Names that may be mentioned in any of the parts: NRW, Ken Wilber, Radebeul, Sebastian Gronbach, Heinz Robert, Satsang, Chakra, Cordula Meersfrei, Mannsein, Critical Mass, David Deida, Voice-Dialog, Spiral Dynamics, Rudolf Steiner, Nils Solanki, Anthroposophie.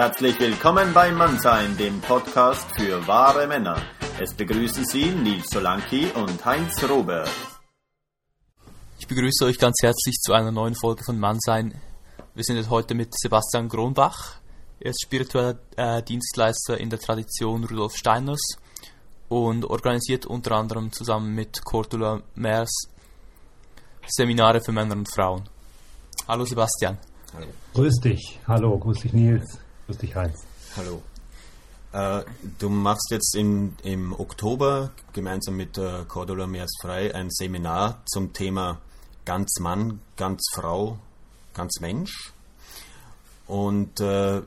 Herzlich willkommen bei Mannsein, dem Podcast für wahre Männer. Es begrüßen Sie Nils Solanki und Heinz Robert. Ich begrüße euch ganz herzlich zu einer neuen Folge von Mannsein. Wir sind jetzt heute mit Sebastian Gronbach. Er ist spiritueller Dienstleister in der Tradition Rudolf Steiners und organisiert unter anderem zusammen mit Cordula Meersfrei Seminare für Männer und Frauen. Hallo Sebastian. Hallo. Grüß dich. Hallo, grüß dich Nils. Grüß dich Heinz. Hallo. Du machst jetzt im Oktober gemeinsam mit Cordula Meersfrei ein Seminar zum Thema ganz Mann, ganz Frau, ganz Mensch. Und das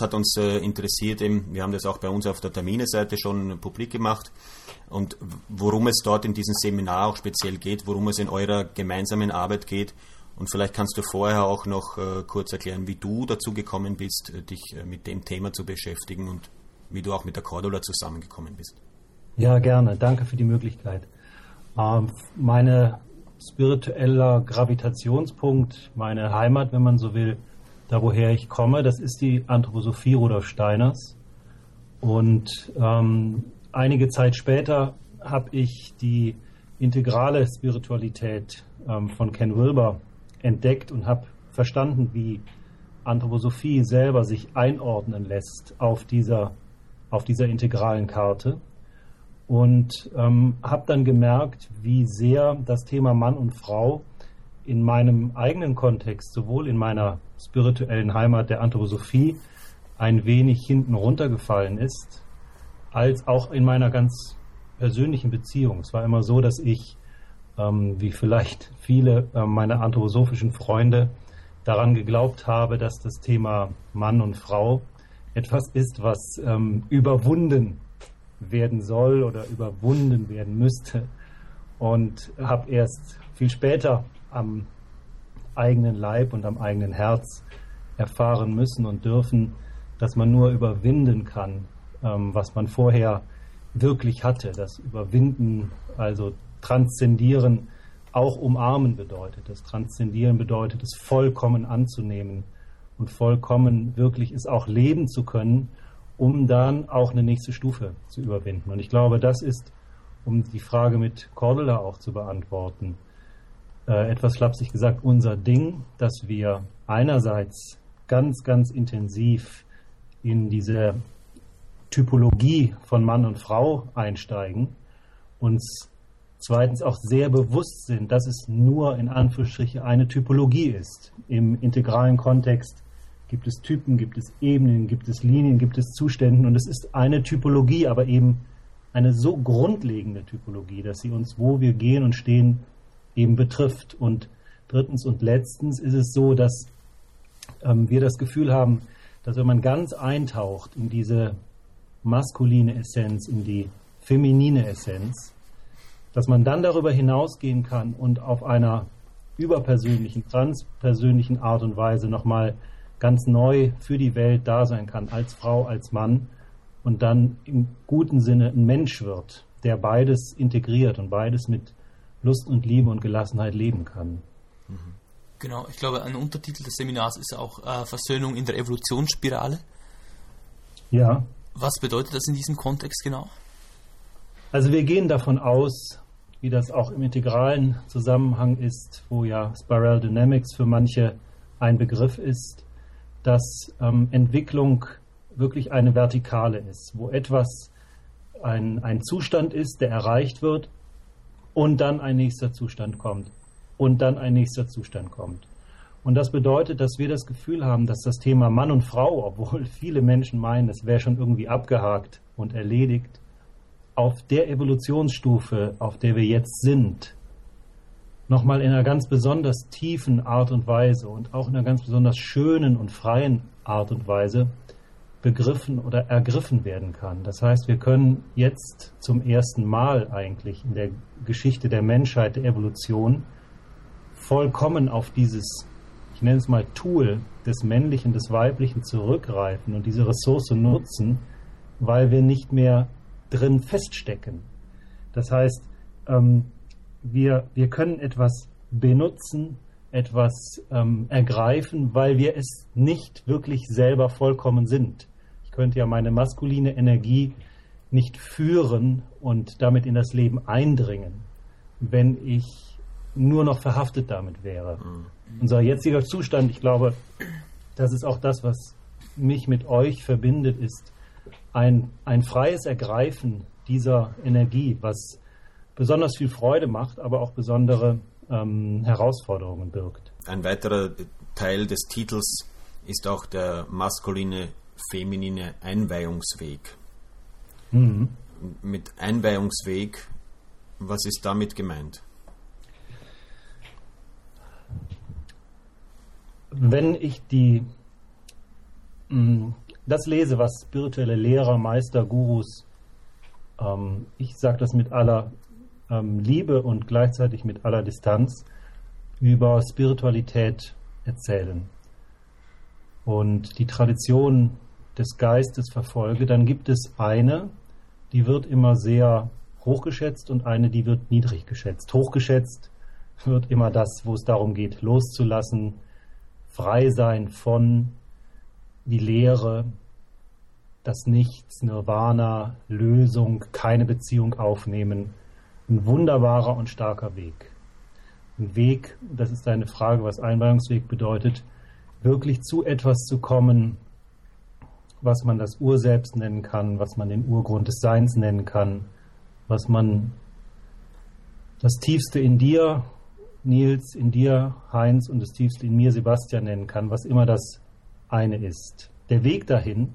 hat uns interessiert. Wir haben das auch bei uns auf der Termine-Seite schon publik gemacht. Und worum es dort in diesem Seminar auch speziell geht, worum es in eurer gemeinsamen Arbeit geht. Und vielleicht kannst du vorher auch noch kurz erklären, wie du dazu gekommen bist, dich mit dem Thema zu beschäftigen und wie du auch mit der Cordula zusammengekommen bist. Ja, gerne. Danke für die Möglichkeit. Meine spiritueller Gravitationspunkt, meine Heimat, wenn man so will, da woher ich komme, das ist die Anthroposophie Rudolf Steiners. Und einige Zeit später habe ich die integrale Spiritualität von Ken Wilber entdeckt und habe verstanden, wie Anthroposophie selber sich einordnen lässt auf dieser integralen Karte. Und habe dann gemerkt, wie sehr das Thema Mann und Frau in meinem eigenen Kontext, sowohl in meiner spirituellen Heimat der Anthroposophie, ein wenig hinten runtergefallen ist, als auch in meiner ganz persönlichen Beziehung. Es war immer so, dass ich, wie vielleicht viele meiner anthroposophischen Freunde, daran geglaubt habe, dass das Thema Mann und Frau etwas ist, was überwunden werden soll oder überwunden werden müsste. Und habe erst viel später am eigenen Leib und am eigenen Herz erfahren müssen und dürfen, dass man nur überwinden kann, was man vorher wirklich hatte. Das Überwinden, also Transzendieren, auch umarmen bedeutet. Das Transzendieren bedeutet, es vollkommen anzunehmen und vollkommen wirklich es auch leben zu können, um dann auch eine nächste Stufe zu überwinden. Und ich glaube, das ist, um die Frage mit Cordula auch zu beantworten, etwas flapsig gesagt, unser Ding, dass wir einerseits ganz, ganz intensiv in diese Typologie von Mann und Frau einsteigen, uns zweitens auch sehr bewusst sind, dass es nur in Anführungsstrichen eine Typologie ist. Im integralen Kontext gibt es Typen, gibt es Ebenen, gibt es Linien, gibt es Zustände und es ist eine Typologie, aber eben eine so grundlegende Typologie, dass sie uns, wo wir gehen und stehen, eben betrifft. Und drittens und letztens ist es so, dass wir das Gefühl haben, dass wenn man ganz eintaucht in diese maskuline Essenz, in die feminine Essenz, dass man dann darüber hinausgehen kann und auf einer überpersönlichen, transpersönlichen Art und Weise nochmal ganz neu für die Welt da sein kann, als Frau, als Mann, und dann im guten Sinne ein Mensch wird, der beides integriert und beides mit Lust und Liebe und Gelassenheit leben kann. Genau, ich glaube, ein Untertitel des Seminars ist auch Versöhnung in der Evolutionsspirale. Ja. Was bedeutet das in diesem Kontext genau? Also wir gehen davon aus, wie das auch im integralen Zusammenhang ist, wo ja Spiral Dynamics für manche ein Begriff ist, dass Entwicklung wirklich eine Vertikale ist, wo etwas ein Zustand ist, der erreicht wird und dann ein nächster Zustand kommt und dann ein nächster Zustand kommt. Und das bedeutet, dass wir das Gefühl haben, dass das Thema Mann und Frau, obwohl viele Menschen meinen, das wäre schon irgendwie abgehakt und erledigt, auf der Evolutionsstufe, auf der wir jetzt sind, nochmal in einer ganz besonders tiefen Art und Weise und auch in einer ganz besonders schönen und freien Art und Weise begriffen oder ergriffen werden kann. Das heißt, wir können jetzt zum ersten Mal eigentlich in der Geschichte der Menschheit, der Evolution, vollkommen auf dieses, ich nenne es mal Tool, des Männlichen, des Weiblichen zurückgreifen und diese Ressource nutzen, weil wir nicht mehr drin feststecken. Das heißt, wir können etwas benutzen, etwas ergreifen, weil wir es nicht wirklich selber vollkommen sind. Ich könnte ja meine maskuline Energie nicht führen und damit in das Leben eindringen, wenn ich nur noch verhaftet damit wäre. Unser jetziger Zustand, ich glaube, das ist auch das, was mich mit euch verbindet, ist ein freies Ergreifen dieser Energie, was besonders viel Freude macht, aber auch besondere Herausforderungen birgt. Ein weiterer Teil des Titels ist auch der maskuline-feminine Einweihungsweg. Mhm. Mit Einweihungsweg, was ist damit gemeint? Wenn ich das lese, was spirituelle Lehrer, Meister, Gurus, ich sage das mit aller Liebe und gleichzeitig mit aller Distanz, über Spiritualität erzählen und die Tradition des Geistes verfolge, dann gibt es eine, die wird immer sehr hochgeschätzt und eine, die wird niedrig geschätzt. Hochgeschätzt wird immer das, wo es darum geht, loszulassen, frei sein von die Lehre, das Nichts, Nirvana, Lösung, keine Beziehung aufnehmen. Ein wunderbarer und starker Weg. Ein Weg, das ist eine Frage, was Einweihungsweg bedeutet, wirklich zu etwas zu kommen, was man das Urselbst nennen kann, was man den Urgrund des Seins nennen kann, was man das Tiefste in dir, Nils, in dir, Heinz, und das Tiefste in mir, Sebastian, nennen kann, was immer das eine ist. Der Weg dahin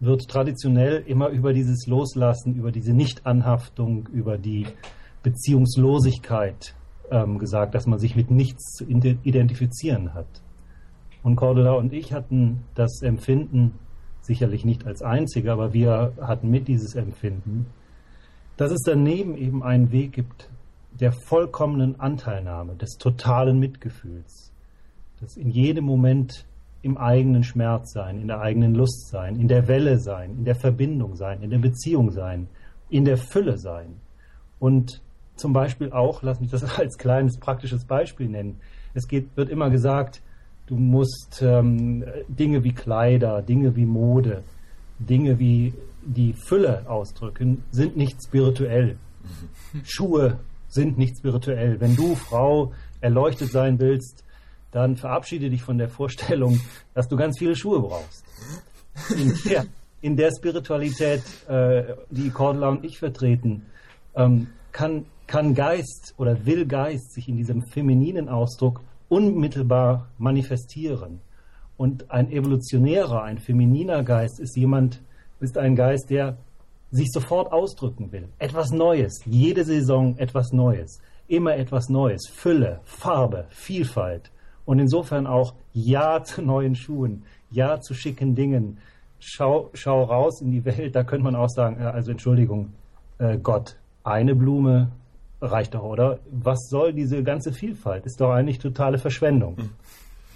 wird traditionell immer über dieses Loslassen, über diese Nichtanhaftung, über die Beziehungslosigkeit gesagt, dass man sich mit nichts zu identifizieren hat. Und Cordula und ich hatten das Empfinden, sicherlich nicht als Einzige, aber wir hatten mit dieses Empfinden, dass es daneben eben einen Weg gibt der vollkommenen Anteilnahme, des totalen Mitgefühls, das in jedem Moment im eigenen Schmerz sein, in der eigenen Lust sein, in der Welle sein, in der Verbindung sein, in der Beziehung sein, in der Fülle sein. Und zum Beispiel auch, lass mich das als kleines praktisches Beispiel nennen, wird immer gesagt, du musst Dinge wie Kleider, Dinge wie Mode, Dinge wie die Fülle ausdrücken, sind nicht spirituell. Schuhe sind nicht spirituell. Wenn du, Frau, erleuchtet sein willst, dann verabschiede dich von der Vorstellung, dass du ganz viele Schuhe brauchst. In der Spiritualität, die Cordula und ich vertreten, kann Geist oder will Geist sich in diesem femininen Ausdruck unmittelbar manifestieren. Und ein evolutionärer, ein femininer Geist ist ein Geist, der sich sofort ausdrücken will. Etwas Neues, jede Saison etwas Neues, immer etwas Neues, Fülle, Farbe, Vielfalt. Und insofern auch Ja zu neuen Schuhen, Ja zu schicken Dingen. Schau raus in die Welt, da könnte man auch sagen, also Entschuldigung, Gott, eine Blume reicht doch, oder? Was soll diese ganze Vielfalt? Ist doch eigentlich totale Verschwendung.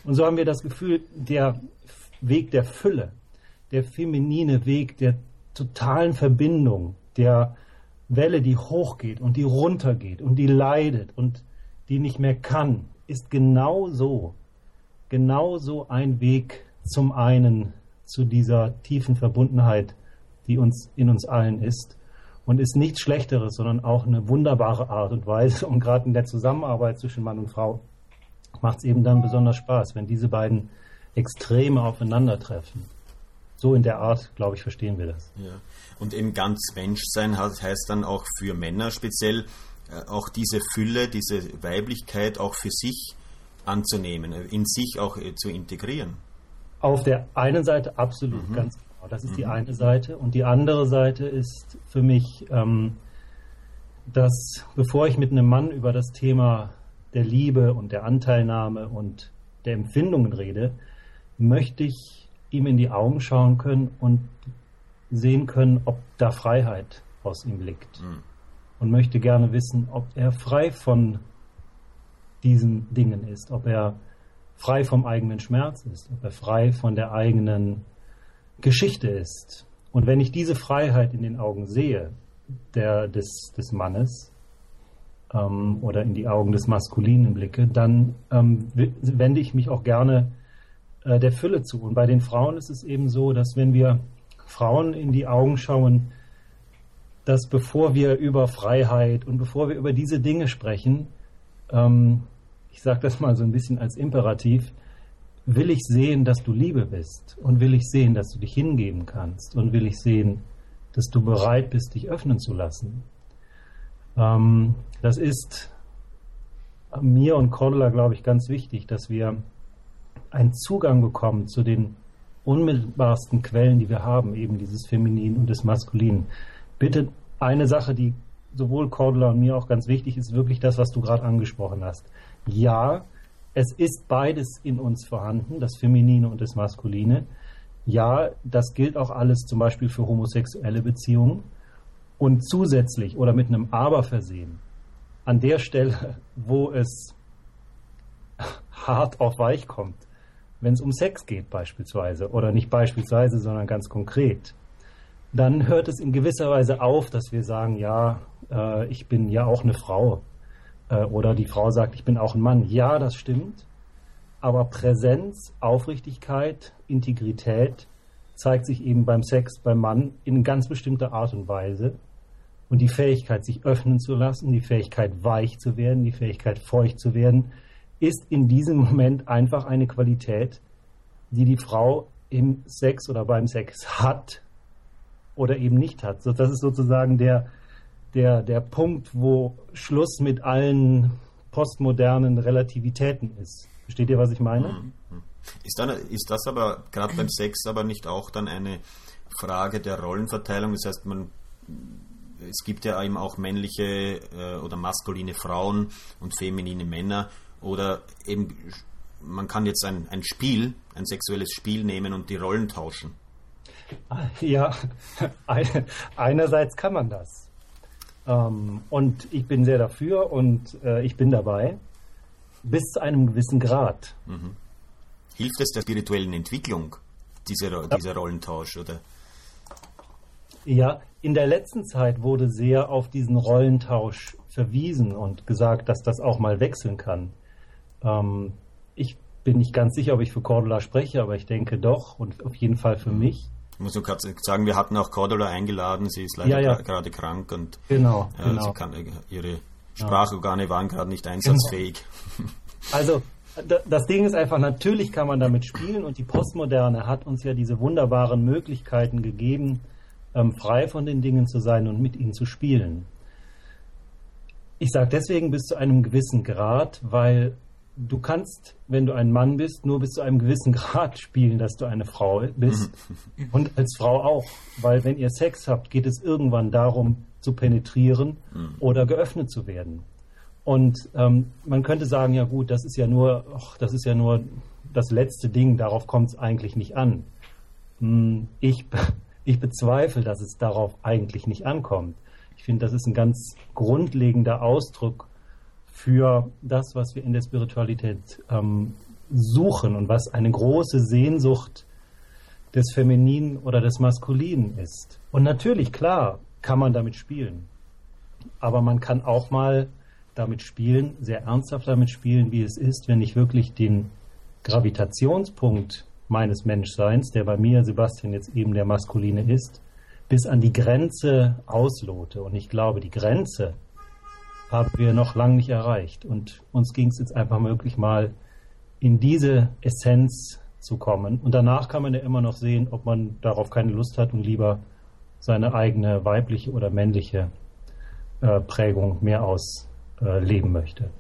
Und so haben wir das Gefühl, der Weg der Fülle, der feminine Weg der totalen Verbindung, der Welle, die hochgeht und die runtergeht und die leidet und die nicht mehr kann, ist genauso ein Weg zum einen zu dieser tiefen Verbundenheit, die uns in uns allen ist, und ist nichts Schlechteres, sondern auch eine wunderbare Art und Weise. Und gerade in der Zusammenarbeit zwischen Mann und Frau macht es eben dann besonders Spaß, wenn diese beiden Extreme aufeinandertreffen. So in der Art, glaube ich, verstehen wir das. Ja. Und eben ganz Menschsein heißt dann auch für Männer speziell, auch diese Fülle, diese Weiblichkeit auch für sich anzunehmen, in sich auch zu integrieren. Auf der einen Seite absolut, ganz genau. Das ist die eine Seite. Und die andere Seite ist für mich, dass bevor ich mit einem Mann über das Thema der Liebe und der Anteilnahme und der Empfindungen rede, möchte ich ihm in die Augen schauen können und sehen können, ob da Freiheit aus ihm liegt. Mhm. Und möchte gerne wissen, ob er frei von diesen Dingen ist, ob er frei vom eigenen Schmerz ist, ob er frei von der eigenen Geschichte ist. Und wenn ich diese Freiheit in den Augen sehe, des Mannes, oder in die Augen des Maskulinen blicke, dann wende ich mich auch gerne der Fülle zu. Und bei den Frauen ist es eben so, dass wenn wir Frauen in die Augen schauen, dass bevor wir über Freiheit und bevor wir über diese Dinge sprechen, ich sage das mal so ein bisschen als Imperativ, will ich sehen, dass du Liebe bist und will ich sehen, dass du dich hingeben kannst und will ich sehen, dass du bereit bist, dich öffnen zu lassen. Das ist mir und Cordula, glaube ich, ganz wichtig, dass wir einen Zugang bekommen zu den unmittelbarsten Quellen, die wir haben, eben dieses Feminin und das Maskulin. Bitte eine Sache, die sowohl Cordula und mir auch ganz wichtig ist, wirklich das, was du gerade angesprochen hast. Ja, es ist beides in uns vorhanden, das Feminine und das Maskuline. Ja, das gilt auch alles zum Beispiel für homosexuelle Beziehungen. Und zusätzlich oder mit einem Aber versehen, an der Stelle, wo es hart auf weich kommt, wenn es um Sex geht beispielsweise, oder nicht beispielsweise, sondern ganz konkret, dann hört es in gewisser Weise auf, dass wir sagen, ja, ich bin ja auch eine Frau. Oder die Frau sagt, ich bin auch ein Mann. Ja, das stimmt. Aber Präsenz, Aufrichtigkeit, Integrität zeigt sich eben beim Sex, beim Mann in ganz bestimmter Art und Weise. Und die Fähigkeit, sich öffnen zu lassen, die Fähigkeit, weich zu werden, die Fähigkeit, feucht zu werden, ist in diesem Moment einfach eine Qualität, die die Frau im Sex oder beim Sex hat oder eben nicht hat. So, das ist sozusagen der Punkt, wo Schluss mit allen postmodernen Relativitäten ist. Versteht ihr, was ich meine? Ist das aber gerade beim Sex aber nicht auch dann eine Frage der Rollenverteilung? Das heißt, es gibt ja eben auch männliche oder maskuline Frauen und feminine Männer. Oder eben, man kann jetzt ein sexuelles Spiel nehmen und die Rollen tauschen. Ja, einerseits kann man das. Und ich bin sehr dafür und ich bin dabei. Bis zu einem gewissen Grad. Mhm. Hilft es der spirituellen Entwicklung, dieser Rollentausch, oder? Ja, in der letzten Zeit wurde sehr auf diesen Rollentausch verwiesen und gesagt, dass das auch mal wechseln kann. Ich bin nicht ganz sicher, ob ich für Cordula spreche, aber ich denke doch und auf jeden Fall für mich. Ich muss nur gerade sagen, wir hatten auch Cordula eingeladen, sie ist leider gerade krank und genau. Sie kann, ihre Sprachorgane waren gerade nicht einsatzfähig. Genau. Also das Ding ist einfach, natürlich kann man damit spielen und die Postmoderne hat uns ja diese wunderbaren Möglichkeiten gegeben, frei von den Dingen zu sein und mit ihnen zu spielen. Ich sage deswegen bis zu einem gewissen Grad, weil du kannst, wenn du ein Mann bist, nur bis zu einem gewissen Grad spielen, dass du eine Frau bist und als Frau auch, weil wenn ihr Sex habt, geht es irgendwann darum, zu penetrieren oder geöffnet zu werden. Und man könnte sagen, ja gut, das ist ja nur das letzte Ding, darauf kommt es eigentlich nicht an. Ich bezweifle, dass es darauf eigentlich nicht ankommt. Ich finde, das ist ein ganz grundlegender Ausdruck für das, was wir in der Spiritualität suchen und was eine große Sehnsucht des Femininen oder des Maskulinen ist. Und natürlich, klar, kann man damit spielen. Aber man kann auch mal damit spielen, sehr ernsthaft damit spielen, wie es ist, wenn ich wirklich den Gravitationspunkt meines Menschseins, der bei mir, Sebastian, jetzt eben der Maskuline ist, bis an die Grenze auslote. Und ich glaube, die Grenze haben wir noch lange nicht erreicht. Und uns ging es jetzt einfach möglich, mal in diese Essenz zu kommen. Und danach kann man ja immer noch sehen, ob man darauf keine Lust hat und lieber seine eigene weibliche oder männliche Prägung mehr ausleben möchte.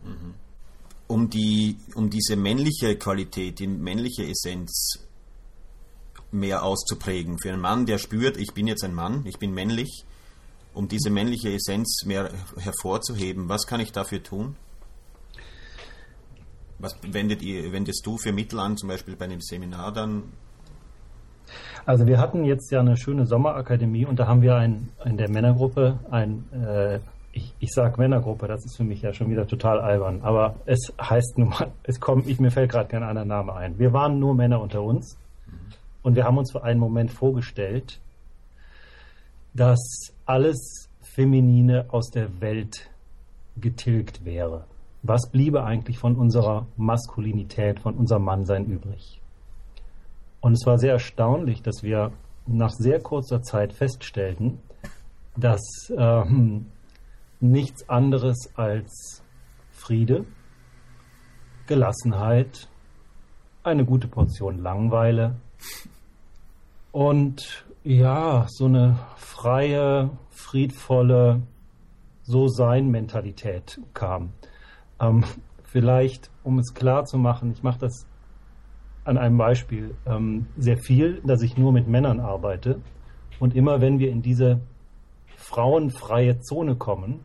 Um diese männliche Qualität, die männliche Essenz mehr auszuprägen, für einen Mann, der spürt, ich bin jetzt ein Mann, ich bin männlich, um diese männliche Essenz mehr hervorzuheben, was kann ich dafür tun? Was wendest du für Mittel an, zum Beispiel bei dem Seminar dann? Also wir hatten jetzt ja eine schöne Sommerakademie und da haben wir in der Männergruppe ich sage Männergruppe, das ist für mich ja schon wieder total albern, aber es heißt nun mal, mir fällt gerade kein anderer Name ein. Wir waren nur Männer unter uns und wir haben uns für einen Moment vorgestellt, dass alles Feminine aus der Welt getilgt wäre, was bliebe eigentlich von unserer Maskulinität, von unserem Mannsein übrig? Und es war sehr erstaunlich, dass wir nach sehr kurzer Zeit feststellten, dass nichts anderes als Friede, Gelassenheit, eine gute Portion Langeweile und ja, so eine freie, friedvolle So-Sein-Mentalität kam. Vielleicht, um es klar zu machen, ich mache das an einem Beispiel sehr viel, dass ich nur mit Männern arbeite. Und immer wenn wir in diese frauenfreie Zone kommen,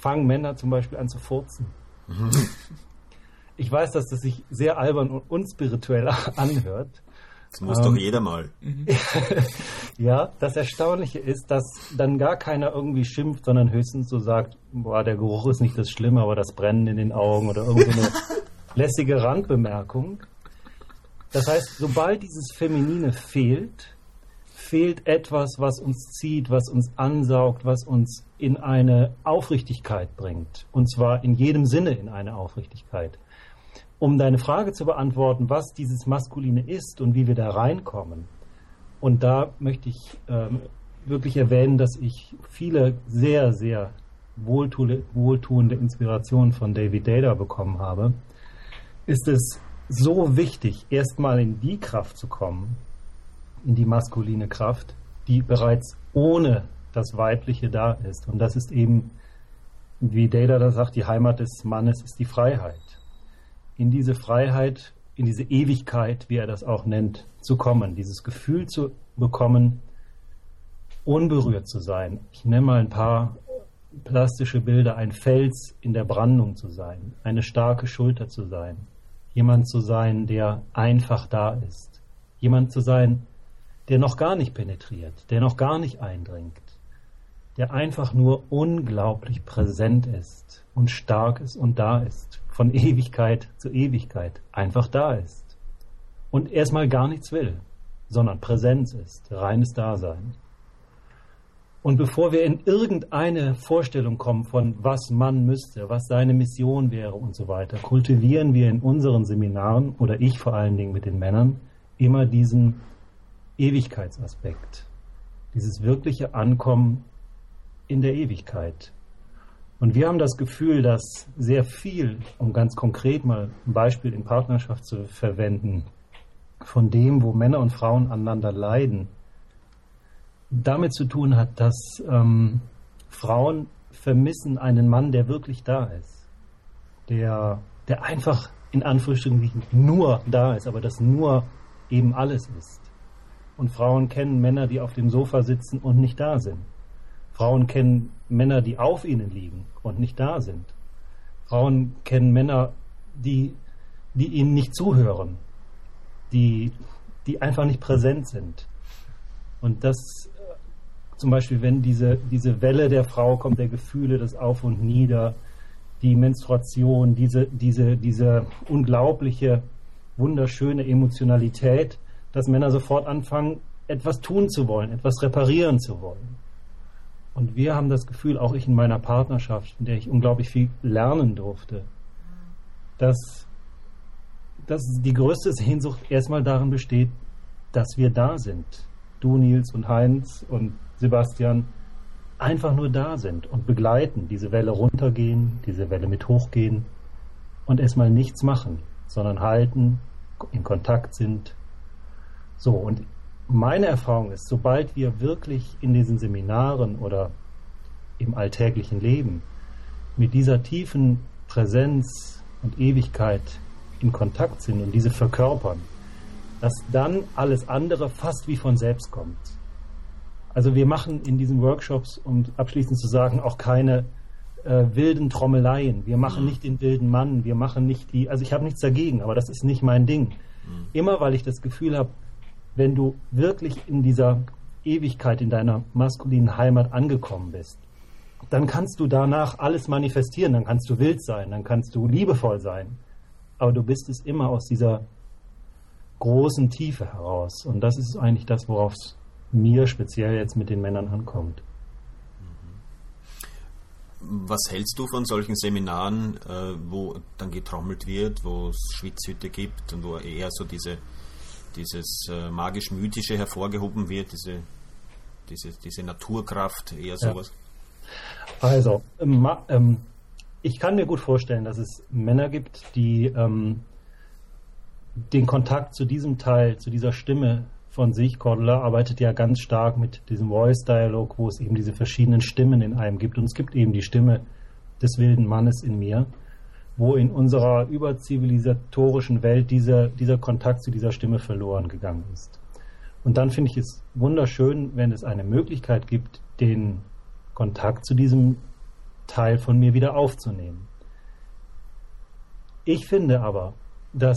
fangen Männer zum Beispiel an zu furzen. Ich weiß, dass das sich sehr albern und unspirituell anhört. Das muss doch jeder mal. Ja, das Erstaunliche ist, dass dann gar keiner irgendwie schimpft, sondern höchstens so sagt, boah, der Geruch ist nicht das Schlimme, aber das Brennen in den Augen oder irgend so eine lässige Randbemerkung. Das heißt, sobald dieses Feminine fehlt, fehlt etwas, was uns zieht, was uns ansaugt, was uns in eine Aufrichtigkeit bringt. Und zwar in jedem Sinne in eine Aufrichtigkeit. Um deine Frage zu beantworten, was dieses Maskuline ist und wie wir da reinkommen. Und da möchte ich wirklich erwähnen, dass ich viele sehr, sehr wohltuende Inspirationen von David Deida bekommen habe. Ist es so wichtig, erstmal in die Kraft zu kommen, in die maskuline Kraft, die bereits ohne das Weibliche da ist. Und das ist eben, wie Deida da sagt, die Heimat des Mannes ist die Freiheit. In diese Freiheit, in diese Ewigkeit, wie er das auch nennt, zu kommen, dieses Gefühl zu bekommen, unberührt zu sein. Ich nenne mal ein paar plastische Bilder, ein Fels in der Brandung zu sein, eine starke Schulter zu sein, jemand zu sein, der einfach da ist, jemand zu sein, der noch gar nicht penetriert, der noch gar nicht eindringt, der einfach nur unglaublich präsent ist und stark ist und da ist, von Ewigkeit zu Ewigkeit einfach da ist und erstmal gar nichts will, sondern Präsenz ist, reines Dasein. Und bevor wir in irgendeine Vorstellung kommen von, was man müsste, was seine Mission wäre und so weiter, kultivieren wir in unseren Seminaren, oder ich vor allen Dingen mit den Männern, immer diesen Ewigkeitsaspekt, dieses wirkliche Ankommen in der Ewigkeit. Und wir haben das Gefühl, dass sehr viel, um ganz konkret mal ein Beispiel in Partnerschaft zu verwenden, von dem, wo Männer und Frauen aneinander leiden, damit zu tun hat, dass Frauen vermissen einen Mann, der wirklich da ist, der einfach in Anführungsstrichen nur da ist, aber das nur eben alles ist. Und Frauen kennen Männer, die auf dem Sofa sitzen und nicht da sind. Frauen kennen Männer, die auf ihnen liegen und nicht da sind. Frauen kennen Männer, die ihnen nicht zuhören, die einfach nicht präsent sind. Und das zum Beispiel, wenn diese Welle der Frau kommt, der Gefühle, das Auf und Nieder, die Menstruation, diese unglaubliche, wunderschöne Emotionalität, dass Männer sofort anfangen, etwas tun zu wollen, etwas reparieren zu wollen. Und wir haben das Gefühl, auch ich in meiner Partnerschaft, in der ich unglaublich viel lernen durfte, dass die größte Sehnsucht erstmal darin besteht, dass wir da sind. Du, Nils und Heinz und Sebastian, einfach nur da sind und begleiten, diese Welle runtergehen, diese Welle mit hochgehen und erstmal nichts machen, sondern halten, in Kontakt sind. So, und meine Erfahrung ist, sobald wir wirklich in diesen Seminaren oder im alltäglichen Leben mit dieser tiefen Präsenz und Ewigkeit in Kontakt sind und diese verkörpern, dass dann alles andere fast wie von selbst kommt. Also wir machen in diesen Workshops, um abschließend zu sagen, auch keine wilden Trommeleien. Wir machen nicht den wilden Mann, wir machen nicht die... Also ich habe nichts dagegen, aber das ist nicht mein Ding. Immer, weil ich das Gefühl habe, wenn du wirklich in dieser Ewigkeit, in deiner maskulinen Heimat angekommen bist, dann kannst du danach alles manifestieren, dann kannst du wild sein, dann kannst du liebevoll sein. Aber du bist es immer aus dieser großen Tiefe heraus. Und das ist eigentlich das, worauf es mir speziell jetzt mit den Männern ankommt. Was hältst du von solchen Seminaren, wo dann getrommelt wird, wo es Schwitzhütte gibt und wo eher so dieses magisch-mythische hervorgehoben wird, diese Naturkraft, eher sowas? Ja. Also, ich kann mir gut vorstellen, dass es Männer gibt, die den Kontakt zu diesem Teil, zu dieser Stimme von sich, Cordula arbeitet ja ganz stark mit diesem Voice-Dialog, wo es eben diese verschiedenen Stimmen in einem gibt. Und es gibt eben die Stimme des wilden Mannes in mir, wo in unserer überzivilisatorischen Welt dieser Kontakt zu dieser Stimme verloren gegangen ist. Und dann finde ich es wunderschön, wenn es eine Möglichkeit gibt, den Kontakt zu diesem Teil von mir wieder aufzunehmen. Ich finde aber, dass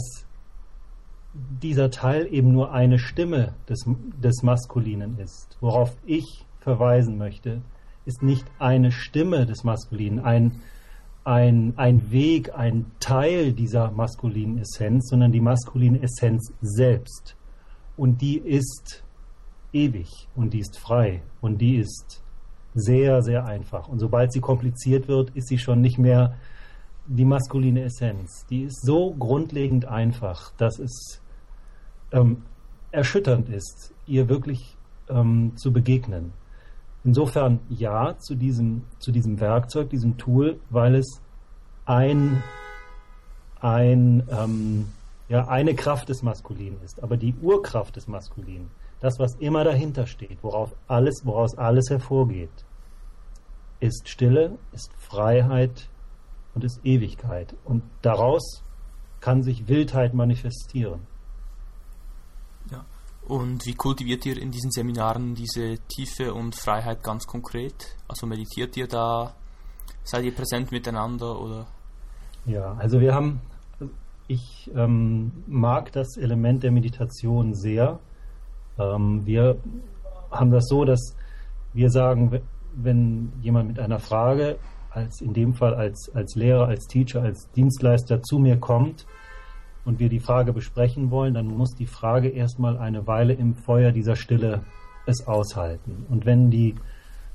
dieser Teil eben nur eine Stimme des Maskulinen ist. Worauf ich verweisen möchte, ist nicht eine Stimme des Maskulinen, ein Weg, ein Teil dieser maskulinen Essenz, sondern die maskuline Essenz selbst. Und die ist ewig und die ist frei und die ist sehr, sehr einfach. Und sobald sie kompliziert wird, ist sie schon nicht mehr die maskuline Essenz. Die ist so grundlegend einfach, dass es erschütternd ist, ihr wirklich zu begegnen. Insofern ja zu diesem Werkzeug, diesem Tool, weil es eine Kraft des Maskulinen ist, aber die Urkraft des Maskulinen, das, was immer dahinter steht, woraus alles hervorgeht, ist Stille, ist Freiheit und ist Ewigkeit. Und daraus kann sich Wildheit manifestieren. Ja. Und wie kultiviert ihr in diesen Seminaren diese Tiefe und Freiheit ganz konkret? Also meditiert ihr da? Seid ihr präsent miteinander? Oder? Ja, also ich mag das Element der Meditation sehr. Wir haben das so, dass wir sagen, wenn jemand mit einer Frage, als in dem Fall als Lehrer, als Teacher, als Dienstleister zu mir kommt und wir die Frage besprechen wollen, dann muss die Frage erstmal eine Weile im Feuer dieser Stille es aushalten. Und wenn die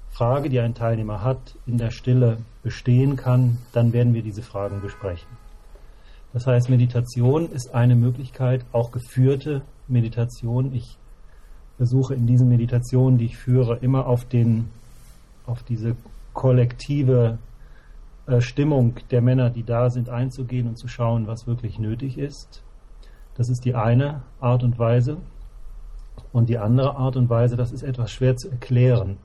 Frage, die ein Teilnehmer hat, in der Stille bestehen kann, dann werden wir diese Fragen besprechen. Das heißt, Meditation ist eine Möglichkeit, auch geführte Meditation. Ich versuche in diesen Meditationen, die ich führe, immer auf diese kollektive Stimmung der Männer, die da sind, einzugehen und zu schauen, was wirklich nötig ist. Das ist die eine Art und Weise. Und die andere Art und Weise, das ist etwas schwer zu erklären.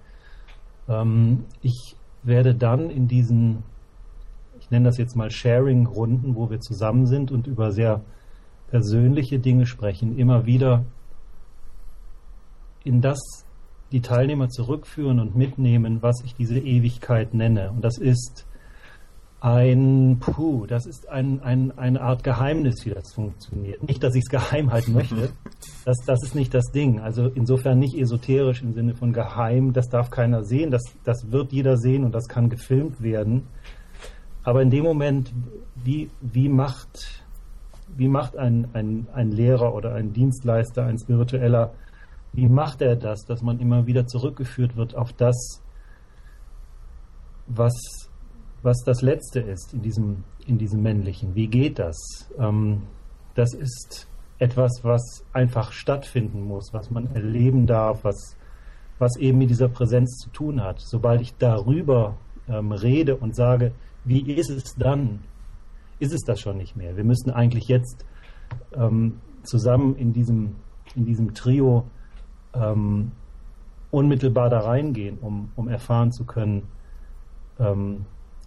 Ich werde dann in diesen, ich nenne das jetzt mal Sharing-Runden, wo wir zusammen sind und über sehr persönliche Dinge sprechen, immer wieder in das die Teilnehmer zurückführen und mitnehmen, was ich diese Ewigkeit nenne. Und das ist eine Art Geheimnis, wie das funktioniert. Nicht, dass ich es geheim halten möchte, das ist nicht das Ding. Also insofern nicht esoterisch im Sinne von geheim, das darf keiner sehen, das wird jeder sehen und das kann gefilmt werden. Aber in dem Moment, wie macht ein Lehrer oder ein Dienstleister, ein Spiritueller, wie macht er das, dass man immer wieder zurückgeführt wird auf das, was das Letzte ist in diesem Männlichen? Wie geht das? Das ist etwas, was einfach stattfinden muss, was man erleben darf, was eben mit dieser Präsenz zu tun hat. Sobald ich darüber rede und sage, wie ist es dann, ist es das schon nicht mehr. Wir müssen eigentlich jetzt zusammen in diesem Trio unmittelbar da reingehen, um erfahren zu können,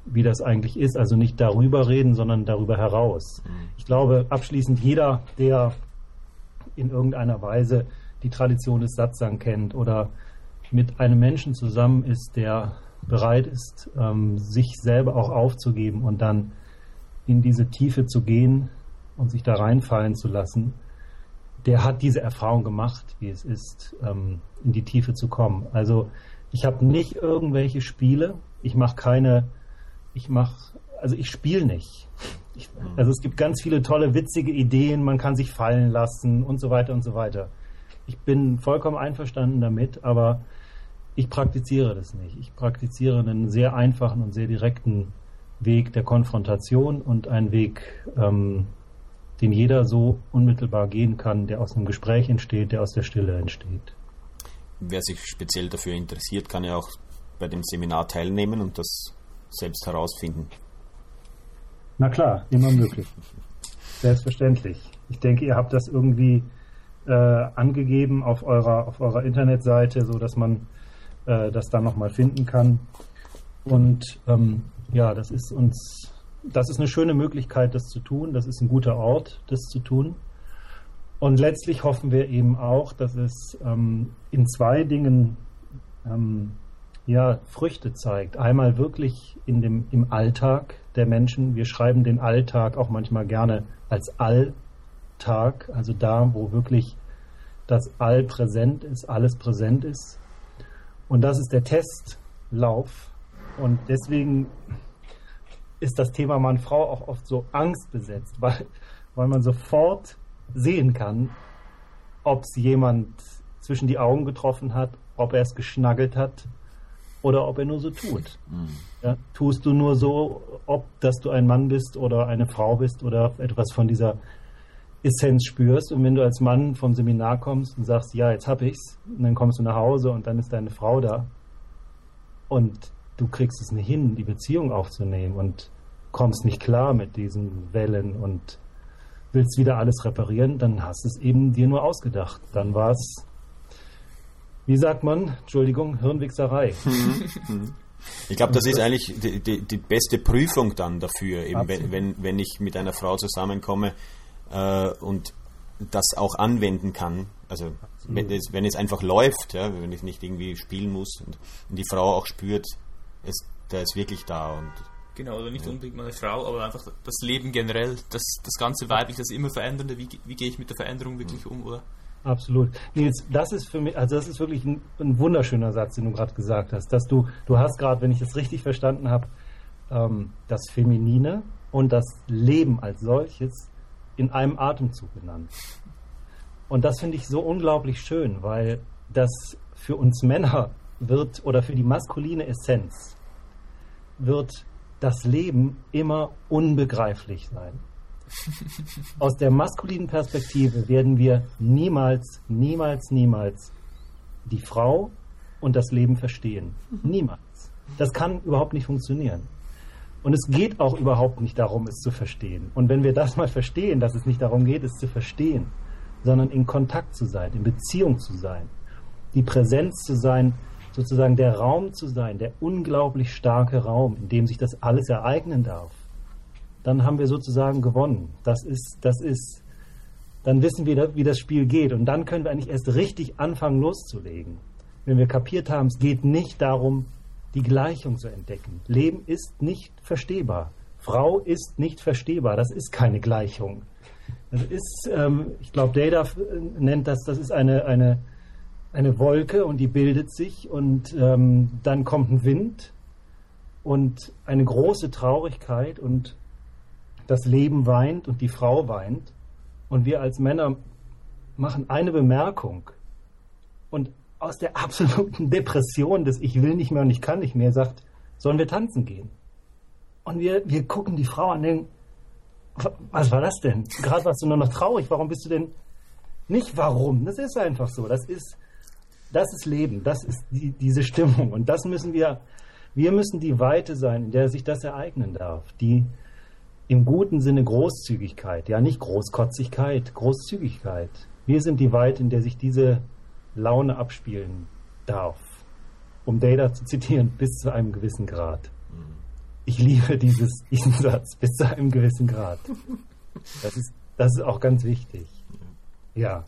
wie das eigentlich ist. Also nicht darüber reden, sondern darüber heraus. Ich glaube, abschließend jeder, der in irgendeiner Weise die Tradition des Satsang kennt oder mit einem Menschen zusammen ist, der bereit ist, sich selber auch aufzugeben und dann in diese Tiefe zu gehen und sich da reinfallen zu lassen, der hat diese Erfahrung gemacht, wie es ist, in die Tiefe zu kommen. Also ich habe nicht irgendwelche Spiele, ich spiele nicht. Also es gibt ganz viele tolle, witzige Ideen, man kann sich fallen lassen und so weiter und so weiter. Ich bin vollkommen einverstanden damit, aber Ich praktiziere das nicht. Ich praktiziere einen sehr einfachen und sehr direkten Weg der Konfrontation und einen Weg, den jeder so unmittelbar gehen kann, der aus einem Gespräch entsteht, der aus der Stille entsteht. Wer sich speziell dafür interessiert, kann ja auch bei dem Seminar teilnehmen und das selbst herausfinden. Na klar, immer möglich. Selbstverständlich. Ich denke, ihr habt das irgendwie angegeben auf eurer Internetseite, so dass man das dann nochmal finden kann. Und ja, das ist eine schöne Möglichkeit, das zu tun. Das ist ein guter Ort, das zu tun. Und letztlich hoffen wir eben auch, dass es in zwei Dingen Früchte zeigt. Einmal wirklich im Alltag der Menschen. Wir schreiben den Alltag auch manchmal gerne als Alltag, also da, wo wirklich das All präsent ist, alles präsent ist. Und das ist der Testlauf. Und deswegen ist das Thema Mann-Frau auch oft so angstbesetzt, weil man sofort sehen kann, ob es jemand zwischen die Augen getroffen hat, ob er es geschnaggelt hat oder ob er nur so tut. Ja, tust du nur so, ob dass du ein Mann bist oder eine Frau bist oder etwas von dieser Essenz spürst. Und wenn du als Mann vom Seminar kommst und sagst, ja, jetzt hab ich's, und dann kommst du nach Hause und dann ist deine Frau da und du kriegst es nicht hin, die Beziehung aufzunehmen und kommst nicht klar mit diesen Wellen und willst wieder alles reparieren, dann hast du es eben dir nur ausgedacht. Dann war es, wie sagt man, Entschuldigung, Hirnwichserei. Ich glaube, das ist eigentlich die beste Prüfung dann dafür, eben wenn ich mit einer Frau zusammenkomme und das auch anwenden kann. Also wenn es einfach läuft, ja, wenn ich nicht irgendwie spielen muss und die Frau auch spürt, der ist wirklich da und genau, oder nicht unbedingt meine Frau, aber einfach das Leben generell, das ganze Weibliche, das immer Verändernde, wie gehe ich mit der Veränderung wirklich um, oder? Absolut. Nils, das ist für mich, also das ist wirklich ein wunderschöner Satz, den du gerade gesagt hast, dass du hast gerade, wenn ich das richtig verstanden habe, das Feminine und das Leben als solches in einem Atemzug genannt. Und das finde ich so unglaublich schön, weil das für uns Männer wird, oder für die maskuline Essenz wird das Leben immer unbegreiflich sein. Aus der maskulinen Perspektive werden wir niemals, niemals, niemals die Frau und das Leben verstehen. Niemals. Das kann überhaupt nicht funktionieren. Und es geht auch überhaupt nicht darum, es zu verstehen. Und wenn wir das mal verstehen, dass es nicht darum geht, es zu verstehen, sondern in Kontakt zu sein, in Beziehung zu sein, die Präsenz zu sein, sozusagen der Raum zu sein, der unglaublich starke Raum, in dem sich das alles ereignen darf, dann haben wir sozusagen gewonnen. Das ist, dann wissen wir, wie das Spiel geht. Und dann können wir eigentlich erst richtig anfangen loszulegen. Wenn wir kapiert haben, es geht nicht darum, die Gleichung zu entdecken. Leben ist nicht verstehbar. Frau ist nicht verstehbar. Das ist keine Gleichung. Das ist, ich glaube, Deida nennt das ist eine Wolke und die bildet sich und dann kommt ein Wind und eine große Traurigkeit und das Leben weint und die Frau weint und wir als Männer machen eine Bemerkung und aus der absoluten Depression des Ich will nicht mehr und ich kann nicht mehr sagt, sollen wir tanzen gehen? Und wir gucken die Frau an und denken, was war das denn? Gerade warst du nur noch traurig, warum bist du denn nicht warum? Das ist einfach so, das ist Leben, das ist diese Stimmung. Und das müssen wir müssen die Weite sein, in der sich das ereignen darf. Die im guten Sinne Großzügigkeit, ja nicht Großkotzigkeit, Großzügigkeit. Wir sind die Weite, in der sich diese Laune abspielen darf. Um Deida zu zitieren, bis zu einem gewissen Grad. Ich liebe diesen Satz, bis zu einem gewissen Grad. Das ist auch ganz wichtig. Ja.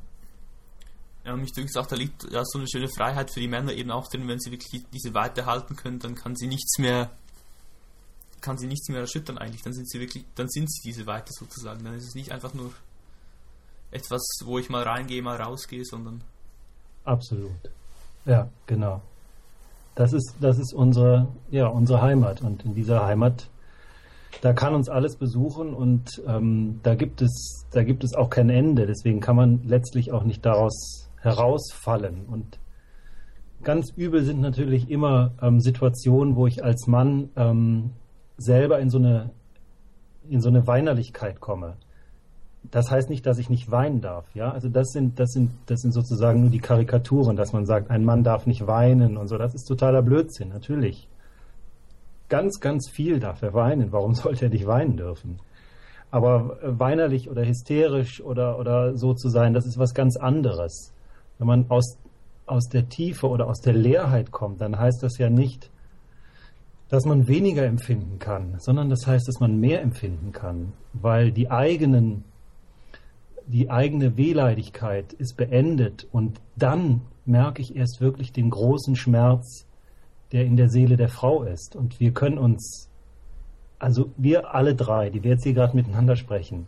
Ja, mich dünkt auch, da liegt ja so eine schöne Freiheit für die Männer eben auch drin, wenn sie wirklich diese Weite halten können, dann kann sie nichts mehr erschüttern eigentlich, dann sind sie diese Weite sozusagen, dann ist es nicht einfach nur etwas, wo ich mal reingehe, mal rausgehe, sondern... Absolut. Ja, genau. Das ist unsere Heimat und in dieser Heimat, da kann uns alles besuchen und da gibt es auch kein Ende, deswegen kann man letztlich auch nicht daraus herausfallen und Ganz übel sind natürlich immer Situationen, wo ich als Mann selber in so eine Weinerlichkeit komme. Das heißt nicht, dass ich nicht weinen darf. Ja? Also das sind sozusagen nur die Karikaturen, dass man sagt, ein Mann darf nicht weinen und so. Das ist totaler Blödsinn, natürlich. Ganz, ganz viel darf er weinen. Warum sollte er nicht weinen dürfen? Aber weinerlich oder hysterisch oder so zu sein, das ist was ganz anderes. Wenn man aus der Tiefe oder aus der Leerheit kommt, dann heißt das ja nicht, dass man weniger empfinden kann, sondern das heißt, dass man mehr empfinden kann, weil die eigene Wehleidigkeit ist beendet und dann merke ich erst wirklich den großen Schmerz, der in der Seele der Frau ist. Und wir können uns, also wir alle drei, die wir jetzt hier gerade miteinander sprechen,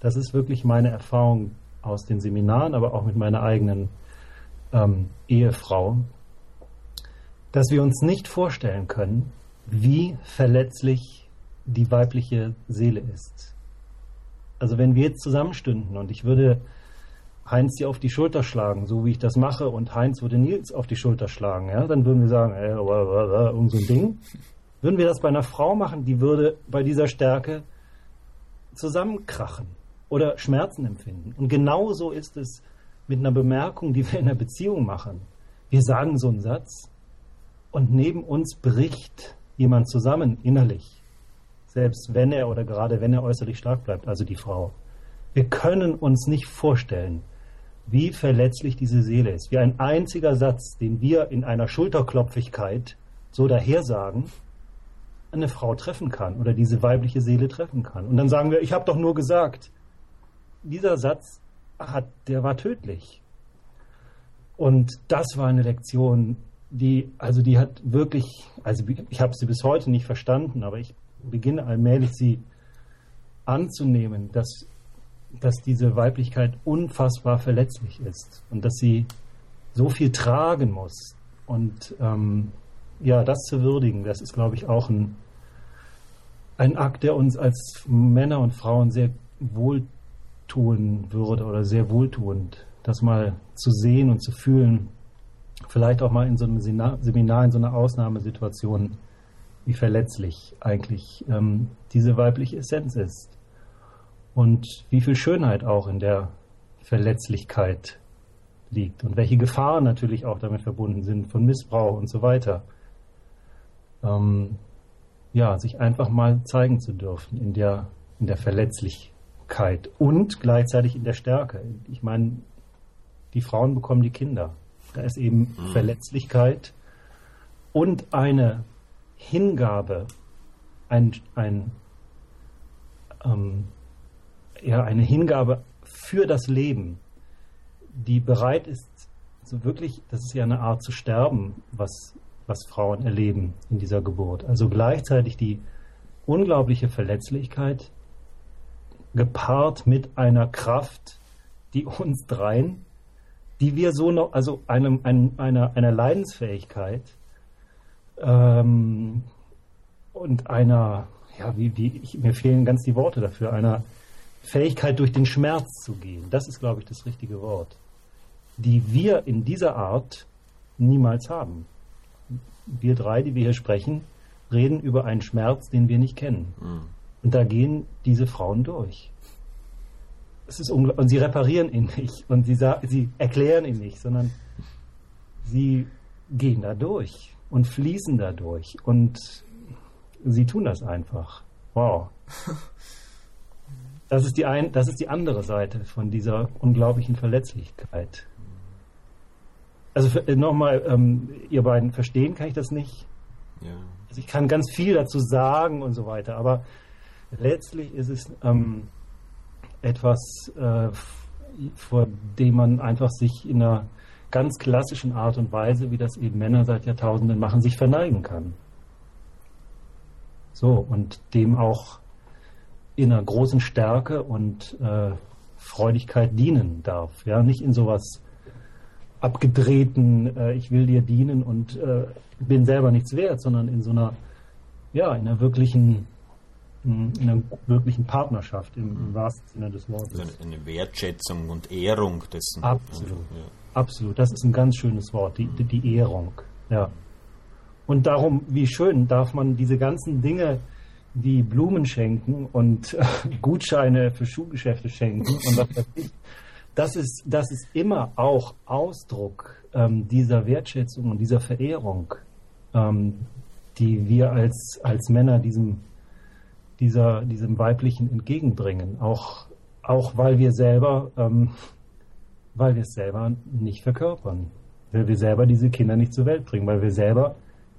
das ist wirklich meine Erfahrung aus den Seminaren, aber auch mit meiner eigenen Ehefrau, dass wir uns nicht vorstellen können, wie verletzlich die weibliche Seele ist. Also wenn wir jetzt zusammenstünden und ich würde Heinz dir auf die Schulter schlagen, so wie ich das mache, und Heinz würde Nils auf die Schulter schlagen, ja, dann würden wir sagen, irgend so ein Ding. Würden wir das bei einer Frau machen, die würde bei dieser Stärke zusammenkrachen oder Schmerzen empfinden. Und genauso ist es mit einer Bemerkung, die wir in einer Beziehung machen. Wir sagen so einen Satz und neben uns bricht jemand zusammen innerlich, selbst wenn er oder gerade wenn er äußerlich stark bleibt, also die Frau. Wir können uns nicht vorstellen, wie verletzlich diese Seele ist. Wie ein einziger Satz, den wir in einer Schulterklopfigkeit so dahersagen, eine Frau treffen kann oder diese weibliche Seele treffen kann. Und dann sagen wir, ich habe doch nur gesagt. Dieser Satz, der war tödlich. Und das war eine Lektion, die hat wirklich, also ich habe sie bis heute nicht verstanden, aber ich beginne allmählich sie anzunehmen, dass diese Weiblichkeit unfassbar verletzlich ist und dass sie so viel tragen muss. Und das zu würdigen, das ist, glaube ich, auch ein Akt, der uns als Männer und Frauen sehr wohltun würde oder sehr wohltuend, das mal zu sehen und zu fühlen, vielleicht auch mal in so einem Seminar, in so einer Ausnahmesituation, wie verletzlich eigentlich diese weibliche Essenz ist. Und wie viel Schönheit auch in der Verletzlichkeit liegt. Und welche Gefahren natürlich auch damit verbunden sind, von Missbrauch und so weiter. Sich einfach mal zeigen zu dürfen in der Verletzlichkeit und gleichzeitig in der Stärke. Ich meine, die Frauen bekommen die Kinder. Da ist eben Verletzlichkeit und eine Hingabe, eine Hingabe für das Leben, die bereit ist, so wirklich, das ist ja eine Art zu sterben, was Frauen erleben in dieser Geburt. Also gleichzeitig die unglaubliche Verletzlichkeit gepaart mit einer Kraft, die uns dreien, die wir so noch, also einer Leidensfähigkeit und einer, ja, mir fehlen ganz die Worte dafür, einer Fähigkeit, durch den Schmerz zu gehen, das ist, glaube ich, das richtige Wort, die wir in dieser Art niemals haben. Wir drei, die wir hier sprechen, reden über einen Schmerz, den wir nicht kennen. Mhm. Und da gehen diese Frauen durch. Es ist unglaublich. Und sie reparieren ihn nicht und sie erklären ihn nicht, sondern sie gehen da durch und fließen da durch und sie tun das einfach. Wow. Das ist die andere Seite von dieser unglaublichen Verletzlichkeit. Also nochmal, ihr beiden, verstehen kann ich das nicht. Ja. Also ich kann ganz viel dazu sagen und so weiter, aber letztlich ist es etwas, vor dem man einfach sich in einer ganz klassischen Art und Weise, wie das eben Männer seit Jahrtausenden machen, sich verneigen kann. So, und dem auch in einer großen Stärke und Freudigkeit dienen darf. Ja? Nicht in sowas abgedrehten, ich will dir dienen und bin selber nichts wert, sondern in so einer wirklichen in einer wirklichen Partnerschaft, im wahrsten Sinne des Wortes. Also eine Wertschätzung und Ehrung dessen. Absolut, ja. Absolut. Das ist ein ganz schönes Wort, die Ehrung. Ja. Und darum, wie schön darf man diese ganzen Dinge wie Blumen schenken und Gutscheine für Schuhgeschäfte schenken und was weiß ich. Das ist immer auch Ausdruck dieser Wertschätzung und dieser Verehrung, die wir als Männer diesem Weiblichen entgegenbringen, auch weil wir es selber nicht verkörpern, weil wir selber diese Kinder nicht zur Welt bringen, weil wir selber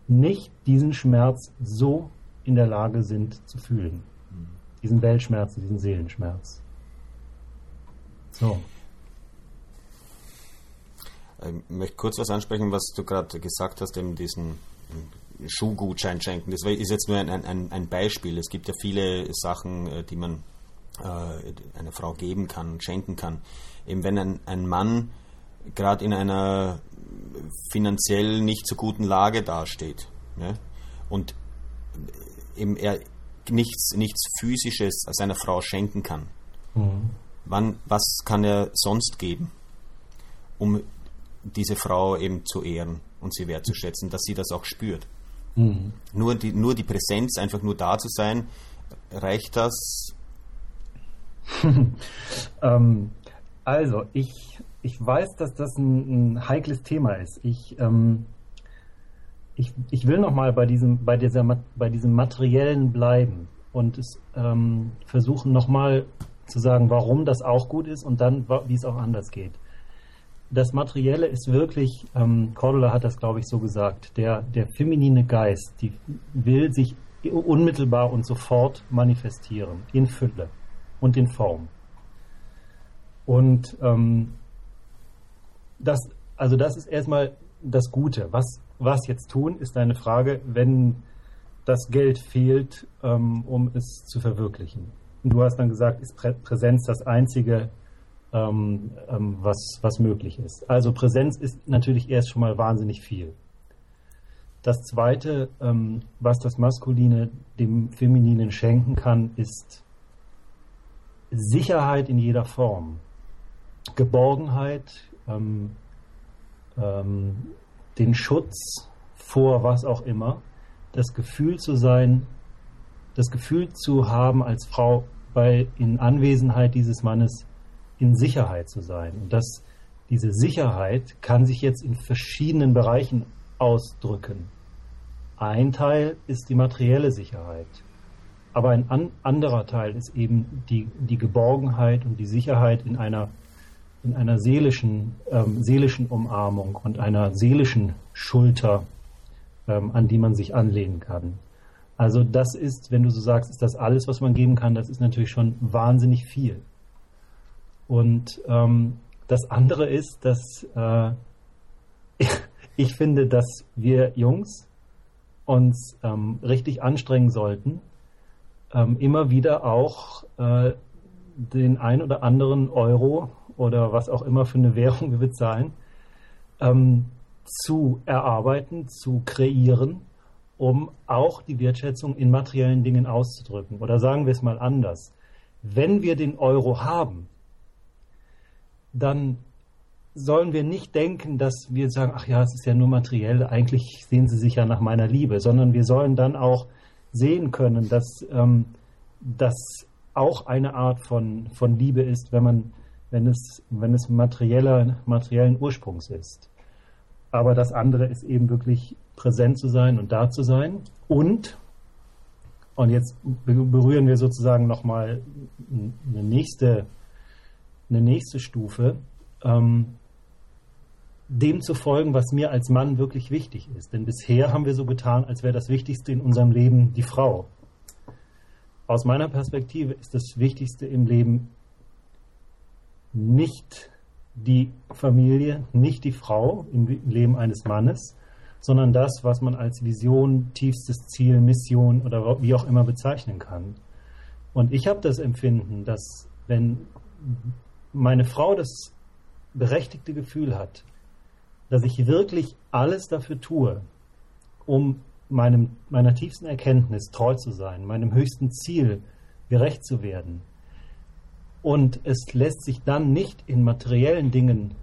nicht diesen Schmerz so in der Lage sind zu fühlen, diesen Weltschmerz, diesen Seelenschmerz. So. Ich möchte kurz was ansprechen, was du gerade gesagt hast, eben diesen Schuhgutschein schenken. Das ist jetzt nur ein Beispiel. Es gibt ja viele Sachen, die man einer Frau geben kann und schenken kann. Eben wenn ein Mann gerade in einer finanziell nicht so guten Lage dasteht, ne? Und eben er nichts Physisches seiner Frau schenken kann, was kann er sonst geben, um diese Frau eben zu ehren und sie wertzuschätzen, dass sie das auch spürt. Mhm. Nur die Präsenz, einfach nur da zu sein, reicht das? Also, ich weiß, dass das ein heikles Thema ist. Ich will nochmal bei diesem Materiellen bleiben und versuchen nochmal zu sagen, warum das auch gut ist und dann, wie es auch anders geht. Das Materielle ist wirklich, Cordula hat das, glaube ich, so gesagt, der feminine Geist, die will sich unmittelbar und sofort manifestieren, in Fülle und in Form. Und das ist erstmal das Gute. Was jetzt tun, ist eine Frage, wenn das Geld fehlt, um es zu verwirklichen. Und du hast dann gesagt, ist Präsenz das Einzige, was möglich ist. Also Präsenz ist natürlich erst schon mal wahnsinnig viel. Das Zweite, was das Maskuline dem Femininen schenken kann, ist Sicherheit in jeder Form, Geborgenheit, den Schutz vor was auch immer, das Gefühl zu haben, als Frau in Anwesenheit dieses Mannes in Sicherheit zu sein. Und diese Sicherheit kann sich jetzt in verschiedenen Bereichen ausdrücken. Ein Teil ist die materielle Sicherheit, aber ein anderer Teil ist eben die Geborgenheit und die Sicherheit in einer seelischen Umarmung und einer seelischen Schulter, an die man sich anlehnen kann. Also das ist, wenn du so sagst, ist das alles, was man geben kann, das ist natürlich schon wahnsinnig viel. Und das andere ist, dass ich finde, dass wir Jungs uns richtig anstrengen sollten, immer wieder auch den ein oder anderen Euro oder was auch immer für eine Währung wir bezahlen, zu erarbeiten, zu kreieren, um auch die Wertschätzung in materiellen Dingen auszudrücken. Oder sagen wir es mal anders. Wenn wir den Euro haben, dann sollen wir nicht denken, dass wir sagen, ach ja, es ist ja nur materiell, eigentlich sehen sie sich ja nach meiner Liebe, sondern wir sollen dann auch sehen können, dass das auch eine Art von Liebe ist, wenn es materiellen Ursprungs ist. Aber das andere ist eben wirklich präsent zu sein und da zu sein. Und jetzt berühren wir sozusagen nochmal eine nächste Stufe, dem zu folgen, was mir als Mann wirklich wichtig ist. Denn bisher haben wir so getan, als wäre das Wichtigste in unserem Leben die Frau. Aus meiner Perspektive ist das Wichtigste im Leben nicht die Familie, nicht die Frau im Leben eines Mannes, sondern das, was man als Vision, tiefstes Ziel, Mission oder wie auch immer bezeichnen kann. Und ich habe das Empfinden, dass wenn meine Frau das berechtigte Gefühl hat, dass ich wirklich alles dafür tue, um meiner tiefsten Erkenntnis treu zu sein, meinem höchsten Ziel gerecht zu werden. Und es lässt sich dann nicht in materiellen Dingen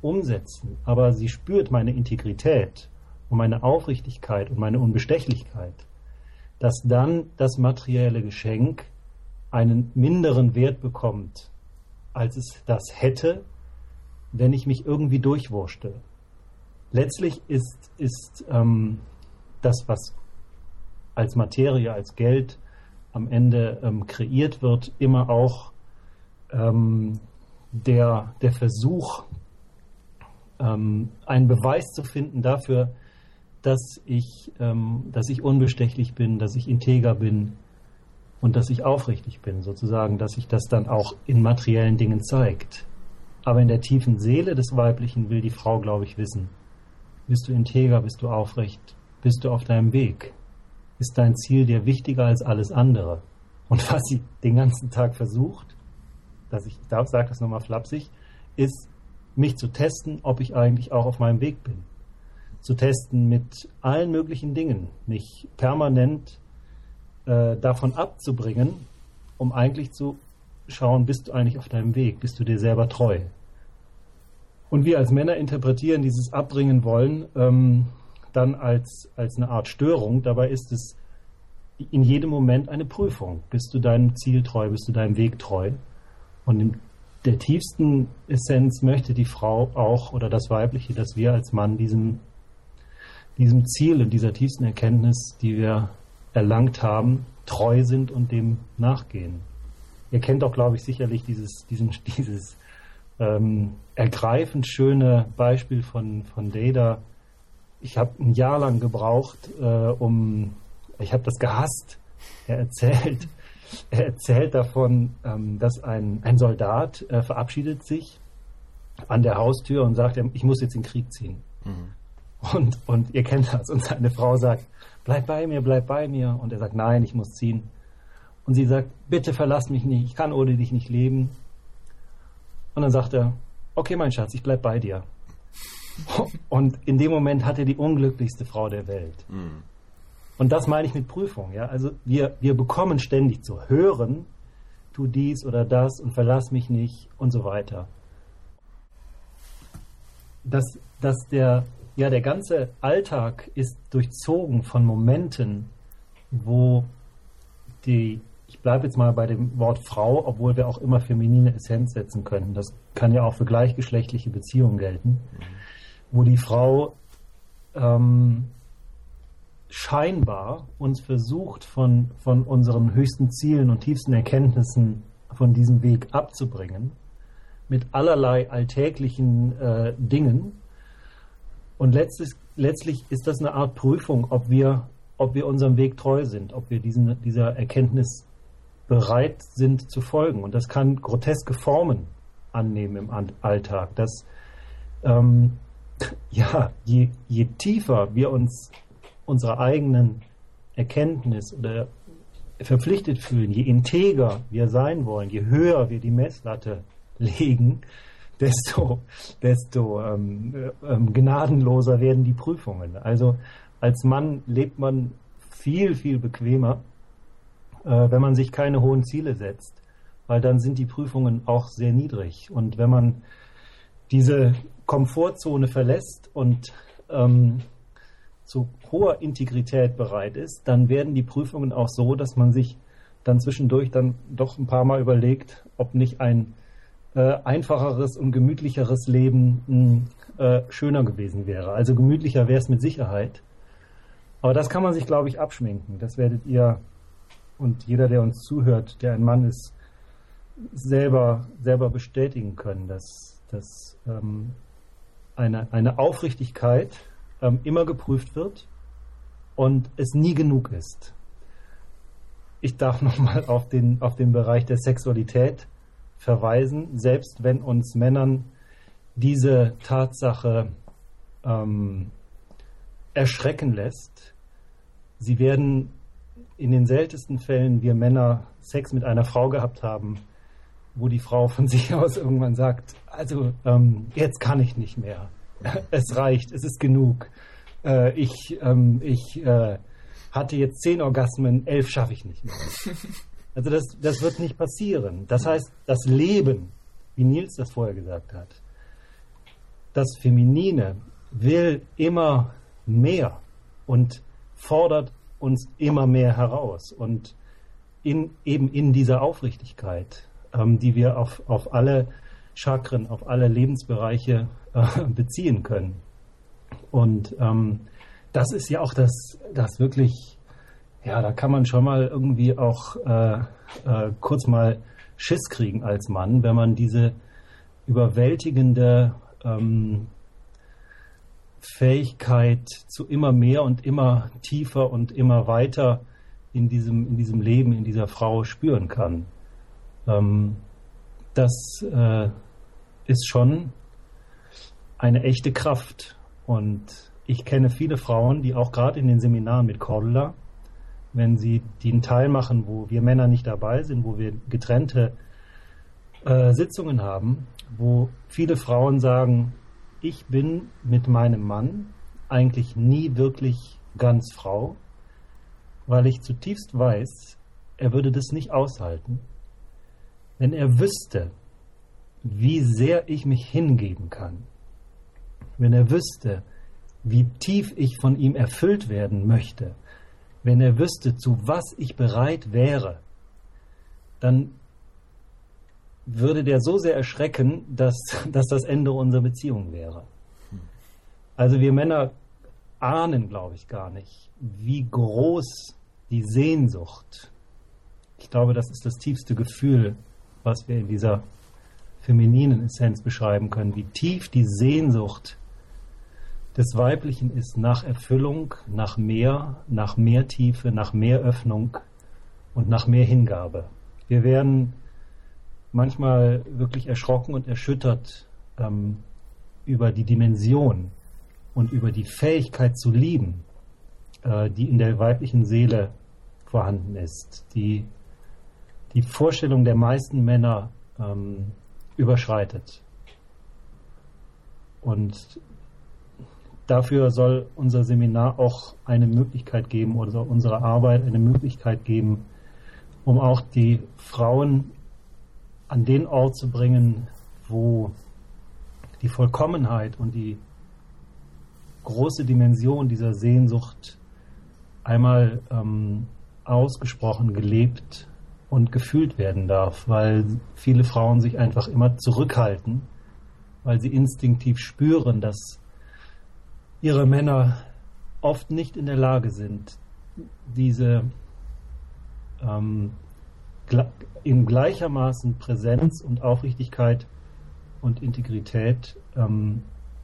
umsetzen, aber sie spürt meine Integrität und meine Aufrichtigkeit und meine Unbestechlichkeit, dass dann das materielle Geschenk einen minderen Wert bekommt, als es das hätte, wenn ich mich irgendwie durchwurschte. Letztlich ist das, was als Materie, als Geld am Ende kreiert wird, immer auch der Versuch, einen Beweis zu finden dafür, dass ich unbestechlich bin, dass ich integer bin und dass ich aufrichtig bin, sozusagen, dass sich das dann auch in materiellen Dingen zeigt. Aber in der tiefen Seele des Weiblichen will die Frau, glaube ich, wissen, bist du integer, bist du aufrecht, bist du auf deinem Weg? Ist dein Ziel dir wichtiger als alles andere? Und was sie den ganzen Tag versucht, ich sage das nochmal flapsig, ist, mich zu testen, ob ich eigentlich auch auf meinem Weg bin. Zu testen mit allen möglichen Dingen, mich permanent davon abzubringen, um eigentlich zu schauen, bist du eigentlich auf deinem Weg, bist du dir selber treu. Und wir als Männer interpretieren dieses Abbringen wollen dann als eine Art Störung. Dabei ist es in jedem Moment eine Prüfung. Bist du deinem Ziel treu, bist du deinem Weg treu? Und in der tiefsten Essenz möchte die Frau auch, oder das Weibliche, dass wir als Mann diesem Ziel und dieser tiefsten Erkenntnis, die wir erlangt haben, treu sind und dem nachgehen. Ihr kennt doch, glaube ich, sicherlich dieses ergreifend schöne Beispiel von Deida. Ich habe ein Jahr lang gebraucht, ich habe das gehasst. Er erzählt davon, dass ein Soldat verabschiedet sich an der Haustür und sagt, ich muss jetzt in den Krieg ziehen. Mhm. Und ihr kennt das. Und seine Frau sagt, bleib bei mir, bleib bei mir. Und er sagt, nein, ich muss ziehen. Und sie sagt, bitte verlass mich nicht, ich kann ohne dich nicht leben. Und dann sagt er, okay, mein Schatz, ich bleib bei dir. Und in dem Moment hat er die unglücklichste Frau der Welt. Mhm. Und das meine ich mit Prüfung. Ja? Also wir bekommen ständig zu hören, tu dies oder das und verlass mich nicht und so weiter. Dass der ganze Alltag ist durchzogen von Momenten, wo ich bleibe jetzt mal bei dem Wort Frau, obwohl wir auch immer feminine Essenz setzen könnten. Das kann ja auch für gleichgeschlechtliche Beziehungen gelten, wo die Frau scheinbar uns versucht, von unseren höchsten Zielen und tiefsten Erkenntnissen von diesem Weg abzubringen, mit allerlei alltäglichen Dingen. Und letztlich ist das eine Art Prüfung, ob wir unserem Weg treu sind, ob wir dieser Erkenntnis bereit sind zu folgen. Und das kann groteske Formen annehmen im Alltag, dass je tiefer wir uns unserer eigenen Erkenntnis oder verpflichtet fühlen, je integer wir sein wollen, je höher wir die Messlatte legen, desto gnadenloser werden die Prüfungen. Also als Mann lebt man viel, viel bequemer, wenn man sich keine hohen Ziele setzt, weil dann sind die Prüfungen auch sehr niedrig. Und wenn man diese Komfortzone verlässt und zu hoher Integrität bereit ist, dann werden die Prüfungen auch so, dass man sich dann zwischendurch dann doch ein paar Mal überlegt, ob nicht ein einfacheres und gemütlicheres Leben schöner gewesen wäre. Also gemütlicher wäre es mit Sicherheit. Aber das kann man sich, glaube ich, abschminken. Das werdet ihr und jeder, der uns zuhört, der ein Mann ist, selber bestätigen können, dass eine Aufrichtigkeit immer geprüft wird und es nie genug ist. Ich darf nochmal auf den Bereich der Sexualität verweisen, selbst wenn uns Männern diese Tatsache erschrecken lässt. Sie werden in den seltensten Fällen, wir Männer Sex mit einer Frau gehabt haben, wo die Frau von sich aus irgendwann sagt, also jetzt kann ich nicht mehr. Es reicht, es ist genug. ich hatte jetzt 10 Orgasmen, 11 schaffe ich nicht mehr. Also das wird nicht passieren. Das heißt, das Leben, wie Nils das vorher gesagt hat, das Feminine will immer mehr und fordert uns immer mehr heraus. Und eben in dieser Aufrichtigkeit, die wir auf alle Chakren, auf alle Lebensbereiche beziehen können. Und das ist ja auch das wirklich, ja, da kann man schon mal irgendwie auch kurz mal Schiss kriegen als Mann, wenn man diese überwältigende Fähigkeit zu immer mehr und immer tiefer und immer weiter in diesem Leben, in dieser Frau spüren kann. Das ist schon eine echte Kraft. Und ich kenne viele Frauen, die auch gerade in den Seminaren mit Cordula, wenn sie den Teil machen, wo wir Männer nicht dabei sind, wo wir getrennte Sitzungen haben, wo viele Frauen sagen, ich bin mit meinem Mann eigentlich nie wirklich ganz Frau, weil ich zutiefst weiß, er würde das nicht aushalten, wenn er wüsste, wie sehr ich mich hingeben kann, wenn er wüsste, wie tief ich von ihm erfüllt werden möchte, wenn er wüsste, zu was ich bereit wäre, dann würde der so sehr erschrecken, dass das Ende unserer Beziehung wäre. Also wir Männer ahnen, glaube ich, gar nicht, wie groß die Sehnsucht, ich glaube, das ist das tiefste Gefühl, was wir in dieser femininen Essenz beschreiben können, wie tief die Sehnsucht des Weiblichen ist nach Erfüllung, nach mehr Tiefe, nach mehr Öffnung und nach mehr Hingabe. Wir werden manchmal wirklich erschrocken und erschüttert über die Dimension und über die Fähigkeit zu lieben, die in der weiblichen Seele vorhanden ist, die die Vorstellung der meisten Männer überschreitet. Und dafür soll unser Seminar auch eine Möglichkeit geben, oder unsere Arbeit eine Möglichkeit geben, um auch die Frauen an den Ort zu bringen, wo die Vollkommenheit und die große Dimension dieser Sehnsucht einmal ausgesprochen gelebt und gefühlt werden darf, weil viele Frauen sich einfach immer zurückhalten, weil sie instinktiv spüren, dass ihre Männer oft nicht in der Lage sind, diese in gleichermaßen Präsenz und Aufrichtigkeit und Integrität dem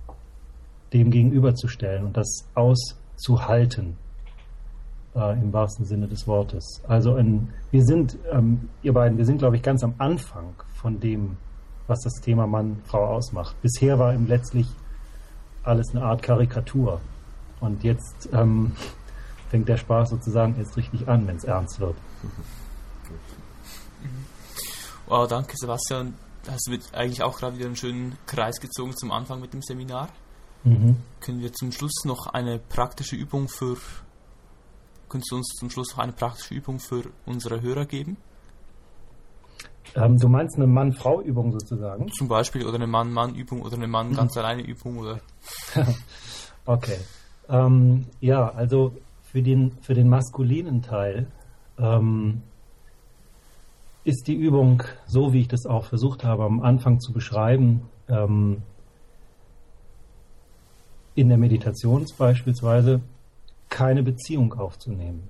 gegenüberzustellen und das auszuhalten, im wahrsten Sinne des Wortes. Also ihr beiden, wir sind, glaube ich, ganz am Anfang von dem, was das Thema Mann-Frau ausmacht. Bisher war eben letztlich alles eine Art Karikatur. Und jetzt fängt der Spaß sozusagen erst richtig an, wenn es ernst wird. Wow, danke Sebastian. Hast du eigentlich auch gerade wieder einen schönen Kreis gezogen zum Anfang mit dem Seminar? Mhm. Könntest du uns zum Schluss noch eine praktische Übung für unsere Hörer geben? Du meinst eine Mann-Frau-Übung sozusagen? Zum Beispiel, oder eine Mann-Mann-Übung oder eine Mann-ganz-alleine-Übung, oder? Okay. Ja, also für den maskulinen Teil ist die Übung, so wie ich das auch versucht habe, am Anfang zu beschreiben, in der Meditation beispielsweise keine Beziehung aufzunehmen.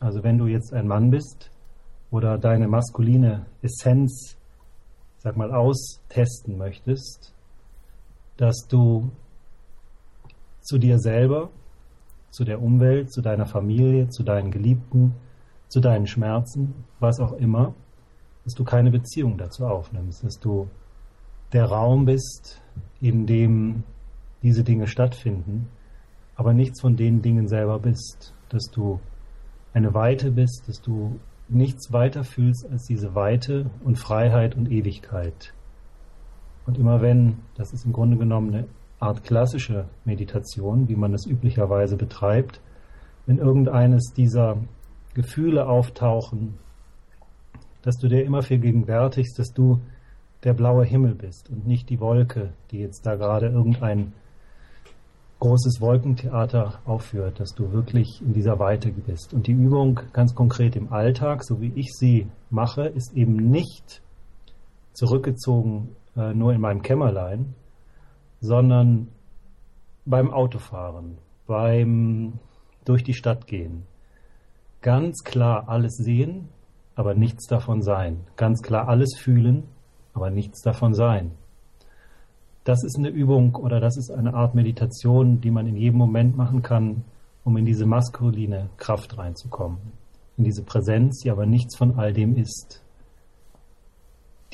Also wenn du jetzt ein Mann bist, oder deine maskuline Essenz, sag mal, austesten möchtest, dass du zu dir selber, zu der Umwelt, zu deiner Familie, zu deinen Geliebten, zu deinen Schmerzen, was auch immer, dass du keine Beziehung dazu aufnimmst, dass du der Raum bist, in dem diese Dinge stattfinden, aber nichts von den Dingen selber bist, dass du eine Weite bist, dass du nichts weiter fühlst als diese Weite und Freiheit und Ewigkeit. Und immer wenn, das ist im Grunde genommen eine Art klassische Meditation, wie man es üblicherweise betreibt, wenn irgendeines dieser Gefühle auftauchen, dass du dir immer viel gegenwärtigst, dass du der blaue Himmel bist und nicht die Wolke, die jetzt da gerade irgendein großes Wolkentheater aufführt, dass du wirklich in dieser Weite bist. Und die Übung ganz konkret im Alltag, so wie ich sie mache, ist eben nicht zurückgezogen nur in meinem Kämmerlein, sondern beim Autofahren, beim durch die Stadt gehen. Ganz klar alles sehen, aber nichts davon sein. Ganz klar alles fühlen, aber nichts davon sein. Das ist eine Übung oder das ist eine Art Meditation, die man in jedem Moment machen kann, um in diese maskuline Kraft reinzukommen. In diese Präsenz, die aber nichts von all dem ist.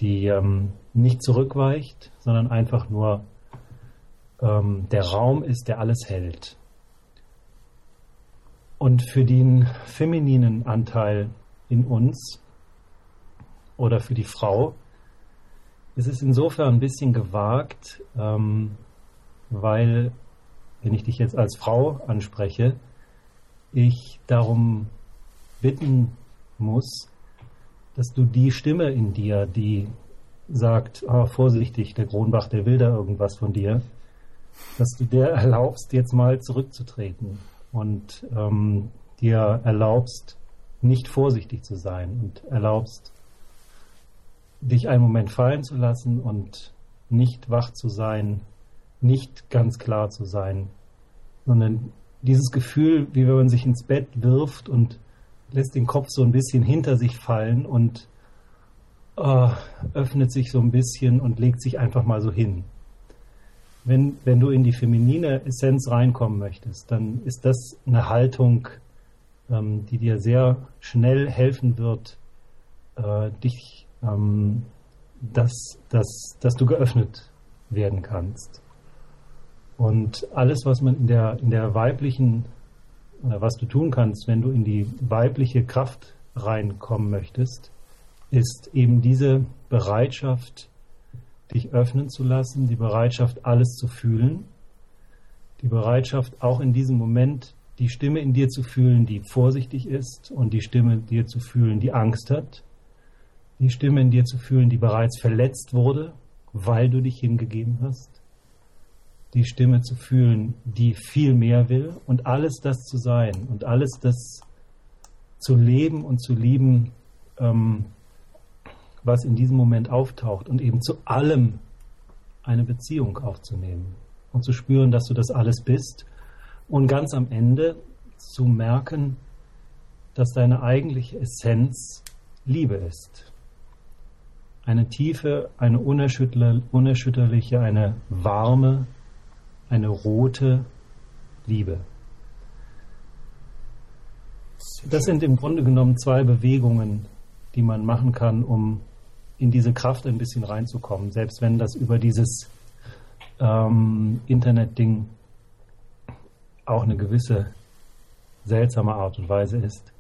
Die nicht zurückweicht, sondern einfach nur der Raum ist, der alles hält. Und für den femininen Anteil in uns oder für die Frau, es ist insofern ein bisschen gewagt, weil, wenn ich dich jetzt als Frau anspreche, ich darum bitten muss, dass du die Stimme in dir, die sagt, oh, vorsichtig, der Gronbach, der will da irgendwas von dir, dass du der erlaubst, jetzt mal zurückzutreten und dir erlaubst, nicht vorsichtig zu sein und erlaubst, dich einen Moment fallen zu lassen und nicht wach zu sein, nicht ganz klar zu sein, sondern dieses Gefühl, wie wenn man sich ins Bett wirft und lässt den Kopf so ein bisschen hinter sich fallen und öffnet sich so ein bisschen und legt sich einfach mal so hin. Wenn du in die feminine Essenz reinkommen möchtest, dann ist das eine Haltung, die dir sehr schnell helfen wird, dich dass du geöffnet werden kannst. Und alles, was man in der weiblichen, oder was du tun kannst, wenn du in die weibliche Kraft reinkommen möchtest, ist eben diese Bereitschaft, dich öffnen zu lassen, die Bereitschaft, alles zu fühlen, die Bereitschaft, auch in diesem Moment die Stimme in dir zu fühlen, die vorsichtig ist, und die Stimme in dir zu fühlen, die Angst hat, die Stimme in dir zu fühlen, die bereits verletzt wurde, weil du dich hingegeben hast, die Stimme zu fühlen, die viel mehr will, und alles das zu sein und alles das zu leben und zu lieben, was in diesem Moment auftaucht, und eben zu allem eine Beziehung aufzunehmen und zu spüren, dass du das alles bist, und ganz am Ende zu merken, dass deine eigentliche Essenz Liebe ist. Eine tiefe, eine unerschütterliche, eine warme, eine rote Liebe. Das sind im Grunde genommen zwei Bewegungen, die man machen kann, um in diese Kraft ein bisschen reinzukommen, selbst wenn das über dieses Internet-Ding auch eine gewisse seltsame Art und Weise ist.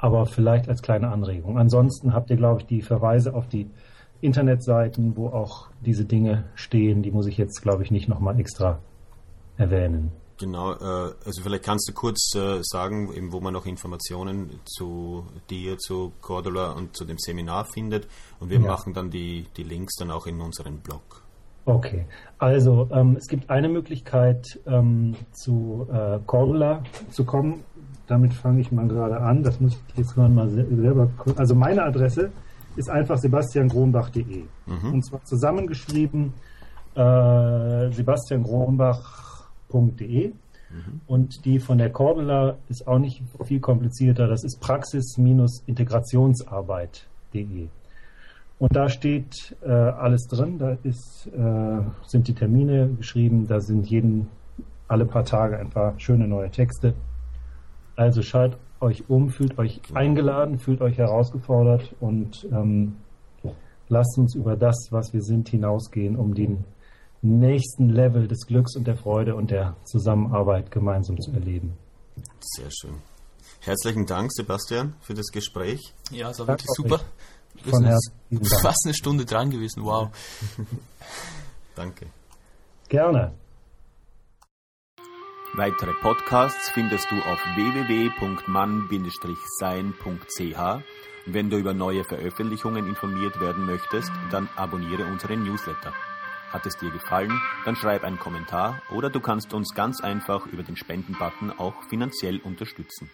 Aber vielleicht als kleine Anregung. Ansonsten habt ihr, glaube ich, die Verweise auf die Internetseiten, wo auch diese Dinge stehen. Die muss ich jetzt, glaube ich, nicht nochmal extra erwähnen. Genau, also vielleicht kannst du kurz sagen, eben wo man noch Informationen zu dir, zu Cordula und zu dem Seminar findet. Und wir machen dann die Links dann auch in unseren Blog. Okay, also es gibt eine Möglichkeit, zu Cordula zu kommen. Damit fange ich mal gerade an. Das muss ich jetzt mal selber. Also meine Adresse ist einfach sebastiangronbach.de. Und zwar zusammengeschrieben sebastiangronbach.de. Und die von der Cordula ist auch nicht viel komplizierter. Das ist praxis-integrationsarbeit.de. Und da steht alles drin. Da sind die Termine geschrieben. Da sind alle paar Tage ein paar schöne neue Texte. Also schaut euch um, fühlt euch eingeladen, fühlt euch herausgefordert und lasst uns über das, was wir sind, hinausgehen, um den nächsten Level des Glücks und der Freude und der Zusammenarbeit gemeinsam zu erleben. Sehr schön. Herzlichen Dank, Sebastian, für das Gespräch. Ja, es war wirklich super. Wir sind fast eine Stunde dran gewesen, wow. Danke. Gerne. Weitere Podcasts findest du auf www.mann-sein.ch. Wenn du über neue Veröffentlichungen informiert werden möchtest, dann abonniere unseren Newsletter. Hat es dir gefallen, dann schreib einen Kommentar oder du kannst uns ganz einfach über den Spendenbutton auch finanziell unterstützen.